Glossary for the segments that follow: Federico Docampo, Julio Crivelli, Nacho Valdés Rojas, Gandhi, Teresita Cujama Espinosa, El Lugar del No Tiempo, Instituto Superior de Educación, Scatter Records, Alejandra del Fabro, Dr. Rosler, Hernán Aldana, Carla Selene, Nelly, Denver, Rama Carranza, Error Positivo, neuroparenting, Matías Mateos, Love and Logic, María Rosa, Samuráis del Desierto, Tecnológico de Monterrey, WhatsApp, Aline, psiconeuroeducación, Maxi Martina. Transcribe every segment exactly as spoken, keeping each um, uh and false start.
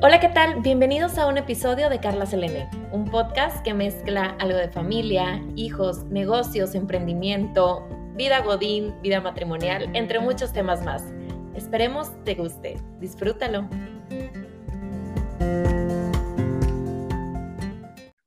Hola, ¿qué tal? Bienvenidos a un episodio de Carla Selene, un podcast que mezcla algo de familia, hijos, negocios, emprendimiento, vida godín, vida matrimonial, entre muchos temas más. Esperemos te guste. Disfrútalo.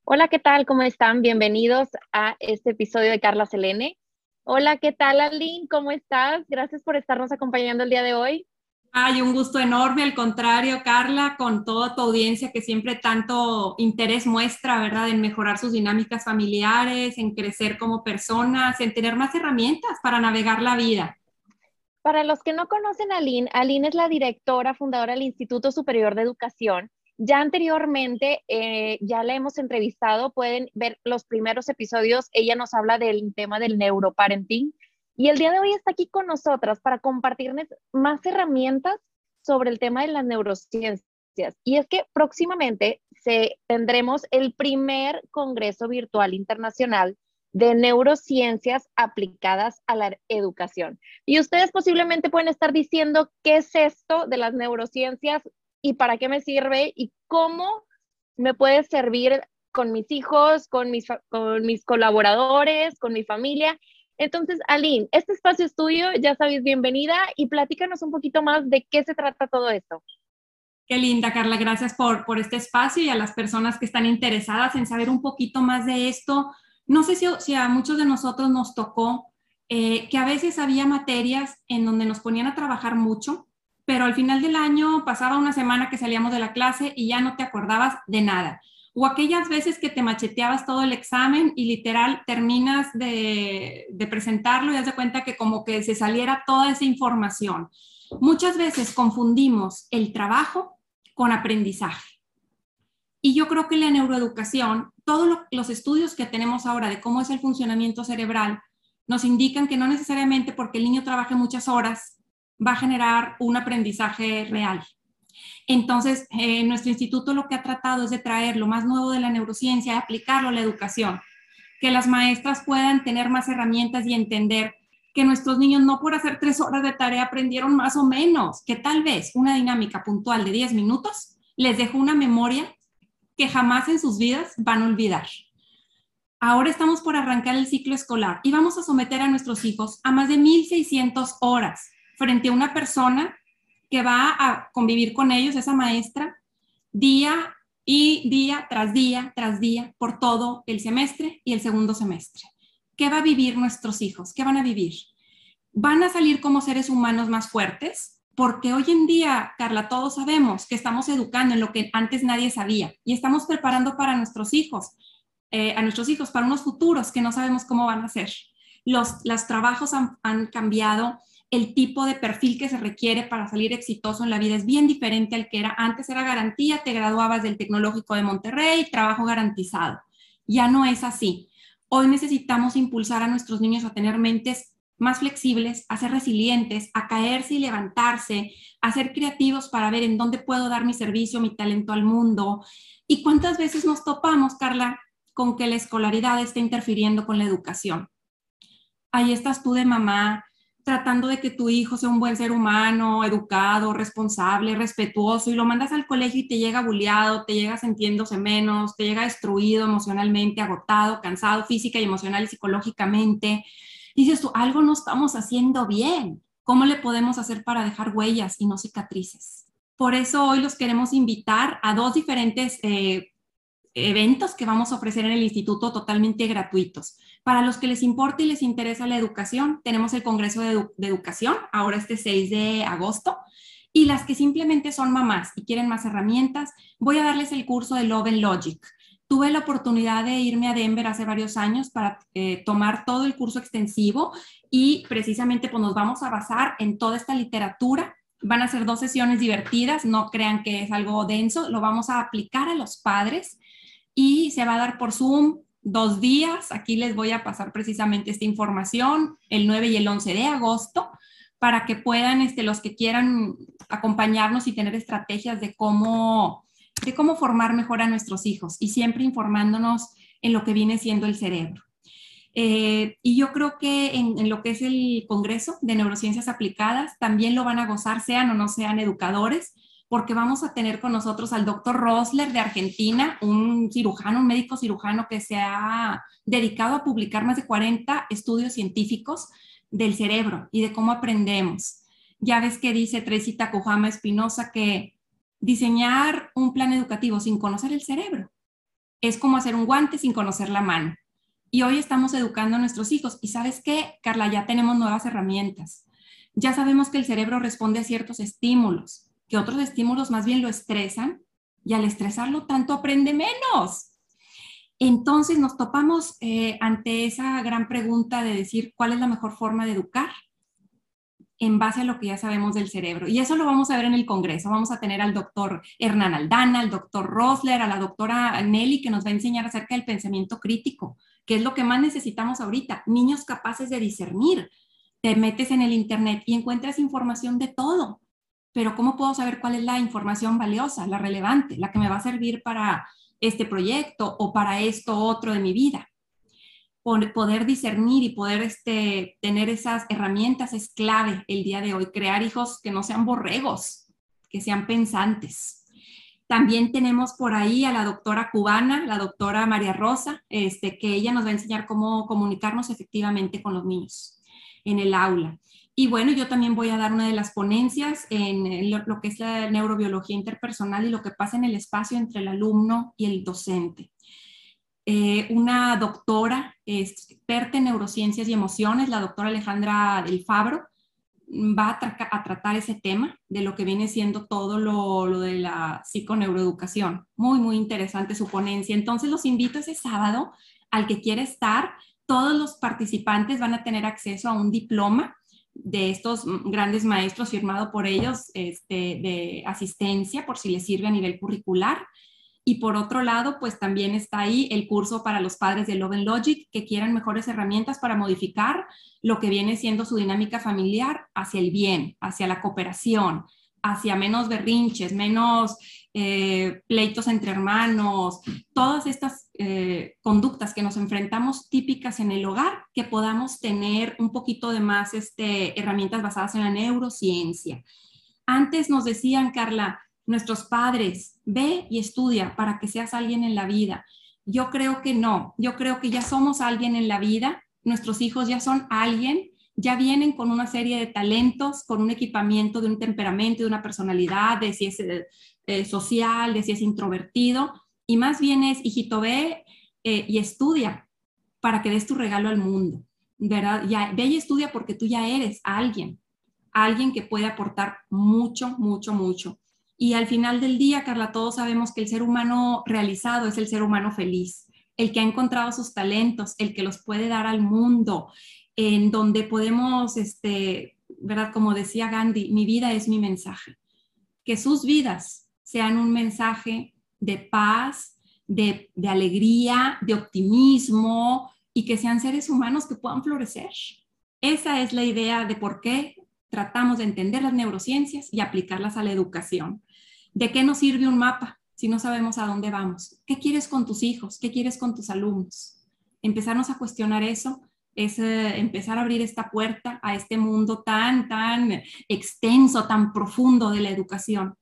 Hola, ¿qué tal? ¿Cómo están? Bienvenidos a este episodio de Carla Selene. Hola, ¿qué tal, Aline? ¿Cómo estás? Gracias por estarnos acompañando el día de hoy. Ay, un gusto enorme, al contrario, Carla, con toda tu audiencia que siempre tanto interés muestra, ¿verdad?, en mejorar sus dinámicas familiares, en crecer como personas, en tener más herramientas para navegar la vida. Para los que no conocen a Aline, Aline es la directora fundadora del Instituto Superior de Educación. Ya anteriormente, eh, ya la hemos entrevistado, pueden ver los primeros episodios, ella nos habla del tema del neuroparenting. Y el día de hoy está aquí con nosotras para compartirles más herramientas sobre el tema de las neurociencias. Y es que próximamente se, tendremos el primer Congreso Virtual Internacional de Neurociencias Aplicadas a la Educación. Y ustedes posiblemente pueden estar diciendo qué es esto de las neurociencias y para qué me sirve y cómo me puede servir con mis hijos, con mis, con mis colaboradores, con mi familia. Entonces, Aline, este espacio es tuyo, ya sabéis, bienvenida, y platícanos un poquito más de qué se trata todo esto. Qué linda, Carla, gracias por, por este espacio y a las personas que están interesadas en saber un poquito más de esto. No sé si, si a muchos de nosotros nos tocó eh, que a veces había materias en donde nos ponían a trabajar mucho, pero al final del año pasaba una semana que salíamos de la clase y ya no te acordabas de nada. O aquellas veces que te macheteabas todo el examen y literal terminas de, de presentarlo y das de cuenta que como que se saliera toda esa información. Muchas veces confundimos el trabajo con aprendizaje. Y yo creo que la neuroeducación, todos lo, los estudios que tenemos ahora de cómo es el funcionamiento cerebral, nos indican que no necesariamente porque el niño trabaje muchas horas va a generar un aprendizaje real. Entonces, eh, nuestro instituto lo que ha tratado es de traer lo más nuevo de la neurociencia, aplicarlo a la educación, que las maestras puedan tener más herramientas y entender que nuestros niños no por hacer tres horas de tarea aprendieron más o menos, que tal vez una dinámica puntual de diez minutos les dejó una memoria que jamás en sus vidas van a olvidar. Ahora estamos por arrancar el ciclo escolar y vamos a someter a nuestros hijos a más de mil seiscientas horas frente a una persona que va a convivir con ellos, esa maestra, día y día tras día tras día por todo el semestre y el segundo semestre. ¿Qué va a vivir nuestros hijos? ¿Qué van a vivir? Van a salir como seres humanos más fuertes, porque hoy en día, Carla, todos sabemos que estamos educando en lo que antes nadie sabía y estamos preparando para nuestros hijos, eh, a nuestros hijos para unos futuros que no sabemos cómo van a ser. Los, los trabajos han, han cambiado. El tipo de perfil que se requiere para salir exitoso en la vida es bien diferente al que era. Antes era garantía, te graduabas del Tecnológico de Monterrey, trabajo garantizado. Ya no es así. Hoy necesitamos impulsar a nuestros niños a tener mentes más flexibles, a ser resilientes, a caerse y levantarse, a ser creativos para ver en dónde puedo dar mi servicio, mi talento al mundo. ¿Y cuántas veces nos topamos, Carla, con que la escolaridad está interfiriendo con la educación? Ahí estás tú de mamá, tratando de que tu hijo sea un buen ser humano, educado, responsable, respetuoso, y lo mandas al colegio y te llega buleado, te llega sintiéndose menos, te llega destruido emocionalmente, agotado, cansado, física y emocional y psicológicamente. Dices tú, algo no estamos haciendo bien. ¿Cómo le podemos hacer para dejar huellas y no cicatrices? Por eso hoy los queremos invitar a dos diferentes eh, eventos que vamos a ofrecer en el instituto totalmente gratuitos. Para los que les importa y les interesa la educación, tenemos el Congreso de, Edu- de Educación, ahora este seis de agosto, y las que simplemente son mamás y quieren más herramientas, voy a darles el curso de Love and Logic. Tuve la oportunidad de irme a Denver hace varios años para eh, tomar todo el curso extensivo y precisamente pues, nos vamos a basar en toda esta literatura. Van a ser dos sesiones divertidas, no crean que es algo denso, lo vamos a aplicar a los padres y se va a dar por Zoom dos días. Aquí les voy a pasar precisamente esta información, el nueve y el once de agosto, para que puedan, este, los que quieran acompañarnos y tener estrategias de cómo, de cómo formar mejor a nuestros hijos y siempre informándonos en lo que viene siendo el cerebro. Eh, y yo creo que en, en lo que es el Congreso de Neurociencias Aplicadas también lo van a gozar, sean o no sean educadores, porque vamos a tener con nosotros al doctor Rosler de Argentina, un cirujano, un médico cirujano que se ha dedicado a publicar más de cuarenta estudios científicos del cerebro y de cómo aprendemos. Ya ves que dice Teresita Cujama Espinosa que diseñar un plan educativo sin conocer el cerebro es como hacer un guante sin conocer la mano. Y hoy estamos educando a nuestros hijos. ¿Y sabes qué, Carla? Ya tenemos nuevas herramientas. Ya sabemos que el cerebro responde a ciertos estímulos, que otros estímulos más bien lo estresan, y al estresarlo tanto aprende menos. Entonces nos topamos eh, ante esa gran pregunta de decir cuál es la mejor forma de educar en base a lo que ya sabemos del cerebro. Y eso lo vamos a ver en el congreso. Vamos a tener al doctor Hernán Aldana, al doctor Rosler, a la doctora Nelly, que nos va a enseñar acerca del pensamiento crítico, que es lo que más necesitamos ahorita. Niños capaces de discernir. Te metes en el internet y encuentras información de todo. Pero ¿cómo puedo saber cuál es la información valiosa, la relevante, la que me va a servir para este proyecto o para esto otro de mi vida? Poder discernir y poder este, tener esas herramientas es clave el día de hoy. Crear hijos que no sean borregos, que sean pensantes. También tenemos por ahí a la doctora cubana, la doctora María Rosa, este, que ella nos va a enseñar cómo comunicarnos efectivamente con los niños en el aula. Y bueno, yo también voy a dar una de las ponencias en lo, lo que es la neurobiología interpersonal y lo que pasa en el espacio entre el alumno y el docente. Eh, una doctora experta en neurociencias y emociones, la doctora Alejandra del Fabro, va a, tra a tratar ese tema de lo que viene siendo todo lo, lo de la psiconeuroeducación. Muy, muy interesante su ponencia. Entonces los invito ese sábado al que quiera estar. Todos los participantes van a tener acceso a un diploma de estos grandes maestros firmado por ellos este, de asistencia por si les sirve a nivel curricular. Y por otro lado, pues también está ahí el curso para los padres de Love and Logic que quieran mejores herramientas para modificar lo que viene siendo su dinámica familiar hacia el bien, hacia la cooperación, hacia menos berrinches, menos eh, pleitos entre hermanos, todas estas eh, conductas que nos enfrentamos típicas en el hogar, que podamos tener un poquito de más este, herramientas basadas en la neurociencia. Antes nos decían, Carla, nuestros padres, ve y estudia para que seas alguien en la vida. Yo creo que no, yo creo que ya somos alguien en la vida, nuestros hijos ya son alguien, ya vienen con una serie de talentos, con un equipamiento de un temperamento, de una personalidad, de si es eh, social, de si es introvertido, y más bien es, hijito, ve eh, y estudia para que des tu regalo al mundo, ¿verdad? Ya, ve y estudia porque tú ya eres alguien, alguien que puede aportar mucho, mucho, mucho. Y al final del día, Carla, todos sabemos que el ser humano realizado es el ser humano feliz, el que ha encontrado sus talentos, el que los puede dar al mundo, en donde podemos, este, ¿verdad? Como decía Gandhi, mi vida es mi mensaje. Que sus vidas sean un mensaje de paz, de, de alegría, de optimismo y que sean seres humanos que puedan florecer. Esa es la idea de por qué tratamos de entender las neurociencias y aplicarlas a la educación. ¿De qué nos sirve un mapa si no sabemos a dónde vamos? ¿Qué quieres con tus hijos? ¿Qué quieres con tus alumnos? Empezarnos a cuestionar eso es eh, empezar a abrir esta puerta a este mundo tan, tan extenso, tan profundo de la educación.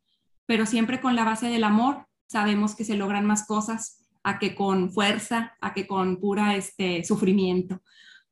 Pero siempre con la base del amor sabemos que se logran más cosas a que con fuerza, a que con pura este, sufrimiento.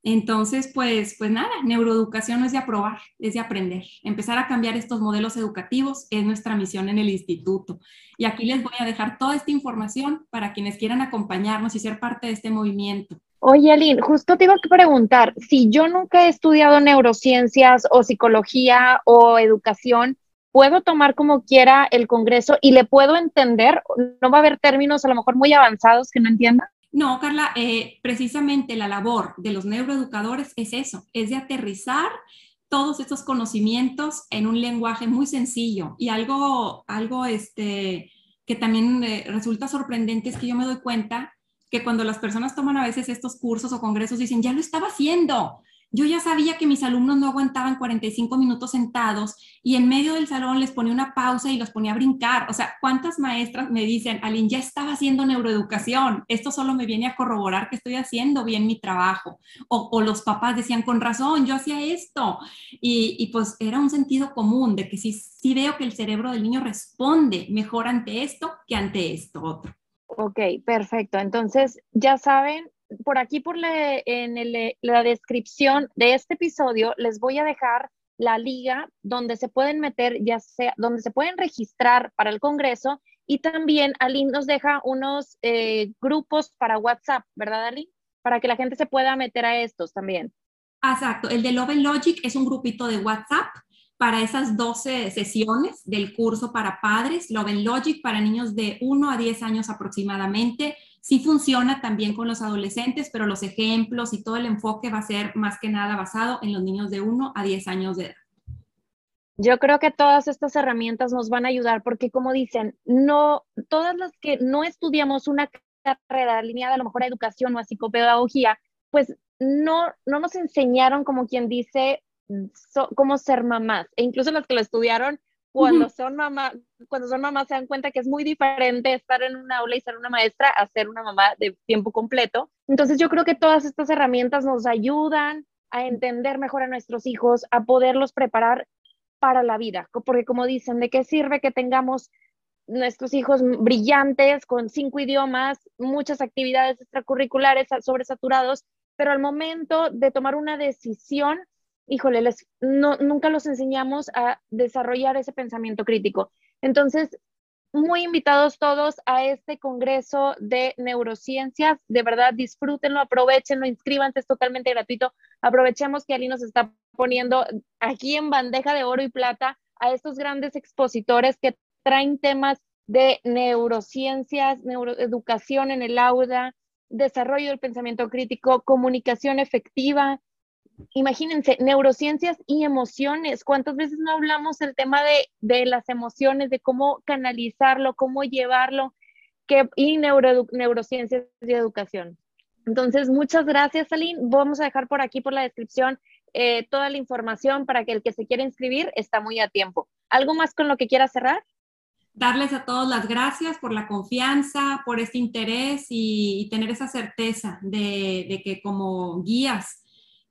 Entonces, pues, pues nada, neuroeducación no es de aprobar, es de aprender. Empezar a cambiar estos modelos educativos es nuestra misión en el instituto. Y aquí les voy a dejar toda esta información para quienes quieran acompañarnos y ser parte de este movimiento. Oye, Aline, justo te iba a preguntar, si yo nunca he estudiado neurociencias o psicología o educación, ¿puedo tomar como quiera el congreso y le puedo entender? ¿No va a haber términos a lo mejor muy avanzados que no entienda? No, Carla, eh, precisamente la labor de los neuroeducadores es eso, es de aterrizar todos estos conocimientos en un lenguaje muy sencillo y algo, algo este, que también eh, resulta sorprendente es que yo me doy cuenta que cuando las personas toman a veces estos cursos o congresos dicen, ya lo estaba haciendo, Yo ya sabía que mis alumnos no aguantaban cuarenta y cinco minutos sentados y en medio del salón les ponía una pausa y los ponía a brincar. O sea, ¿cuántas maestras me dicen, Aline, ya estaba haciendo neuroeducación? Esto solo me viene a corroborar que estoy haciendo bien mi trabajo. O, o los papás decían, con razón, yo hacía esto. Y, y pues era un sentido común de que sí, sí veo que el cerebro del niño responde mejor ante esto que ante esto otro. Ok, perfecto. Entonces, ya saben, por aquí por la, en el, la descripción de este episodio les voy a dejar la liga donde se pueden meter, ya sea donde se pueden registrar para el congreso, y también Aline nos deja unos eh, grupos para WhatsApp, ¿verdad, Aline? Para que la gente se pueda meter a estos también. Exacto, el de Love and Logic es un grupito de WhatsApp para esas doce sesiones del curso para padres, Love and Logic para niños de uno a diez años aproximadamente. Sí funciona también con los adolescentes, pero los ejemplos y todo el enfoque va a ser más que nada basado en los niños de uno a diez años de edad. Yo creo que todas estas herramientas nos van a ayudar porque, como dicen, no, todas las que no estudiamos una carrera alineada a lo mejor a educación o a psicopedagogía, pues no, no nos enseñaron, como quien dice, so, cómo ser mamás. E incluso las que lo estudiaron, Cuando son, mamá, cuando son mamás se dan cuenta que es muy diferente estar en un aula y ser una maestra a ser una mamá de tiempo completo. Entonces yo creo que todas estas herramientas nos ayudan a entender mejor a nuestros hijos, a poderlos preparar para la vida. Porque como dicen, ¿de qué sirve que tengamos nuestros hijos brillantes con cinco idiomas, muchas actividades extracurriculares sobresaturados, pero al momento de tomar una decisión, híjole, les, no, nunca los enseñamos a desarrollar ese pensamiento crítico? Entonces, muy invitados todos a este Congreso de Neurociencias. De verdad, disfrútenlo, aprovechenlo, inscríbanse, es totalmente gratuito. Aprovechemos que Aline nos está poniendo aquí en bandeja de oro y plata a estos grandes expositores que traen temas de neurociencias, neuroeducación en el aula, desarrollo del pensamiento crítico, comunicación efectiva. Imagínense, neurociencias y emociones. ¿Cuántas veces no hablamos del tema de, de las emociones, de cómo canalizarlo, cómo llevarlo, que, y neuro, neurociencias y educación? Entonces, muchas gracias, Aline. Vamos a dejar por aquí, por la descripción, eh, toda la información para que el que se quiera inscribir está muy a tiempo. ¿Algo más con lo que quiera cerrar? Darles a todos las gracias por la confianza, por este interés y, y tener esa certeza de, de que como guías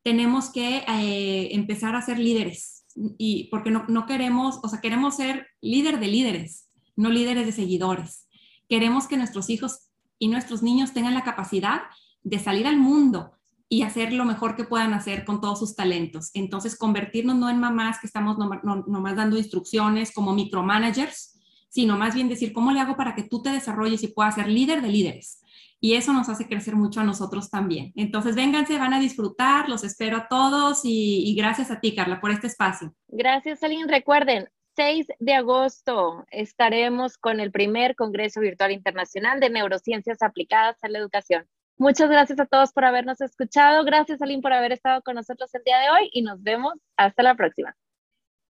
tenemos que eh, empezar a ser líderes, y porque no, no queremos, o sea, queremos ser líder de líderes, no líderes de seguidores. Queremos que nuestros hijos y nuestros niños tengan la capacidad de salir al mundo y hacer lo mejor que puedan hacer con todos sus talentos. Entonces, convertirnos no en mamás que estamos nomás, nomás dando instrucciones como micromanagers, sino más bien decir, ¿cómo le hago para que tú te desarrolles y puedas ser líder de líderes? Y eso nos hace crecer mucho a nosotros también. Entonces, vénganse, van a disfrutar, los espero a todos y, y gracias a ti, Carla, por este espacio. Gracias, Aline. Recuerden, seis de agosto estaremos con el primer Congreso Virtual Internacional de Neurociencias Aplicadas a la Educación. Muchas gracias a todos por habernos escuchado. Gracias, Aline, por haber estado con nosotros el día de hoy y nos vemos hasta la próxima.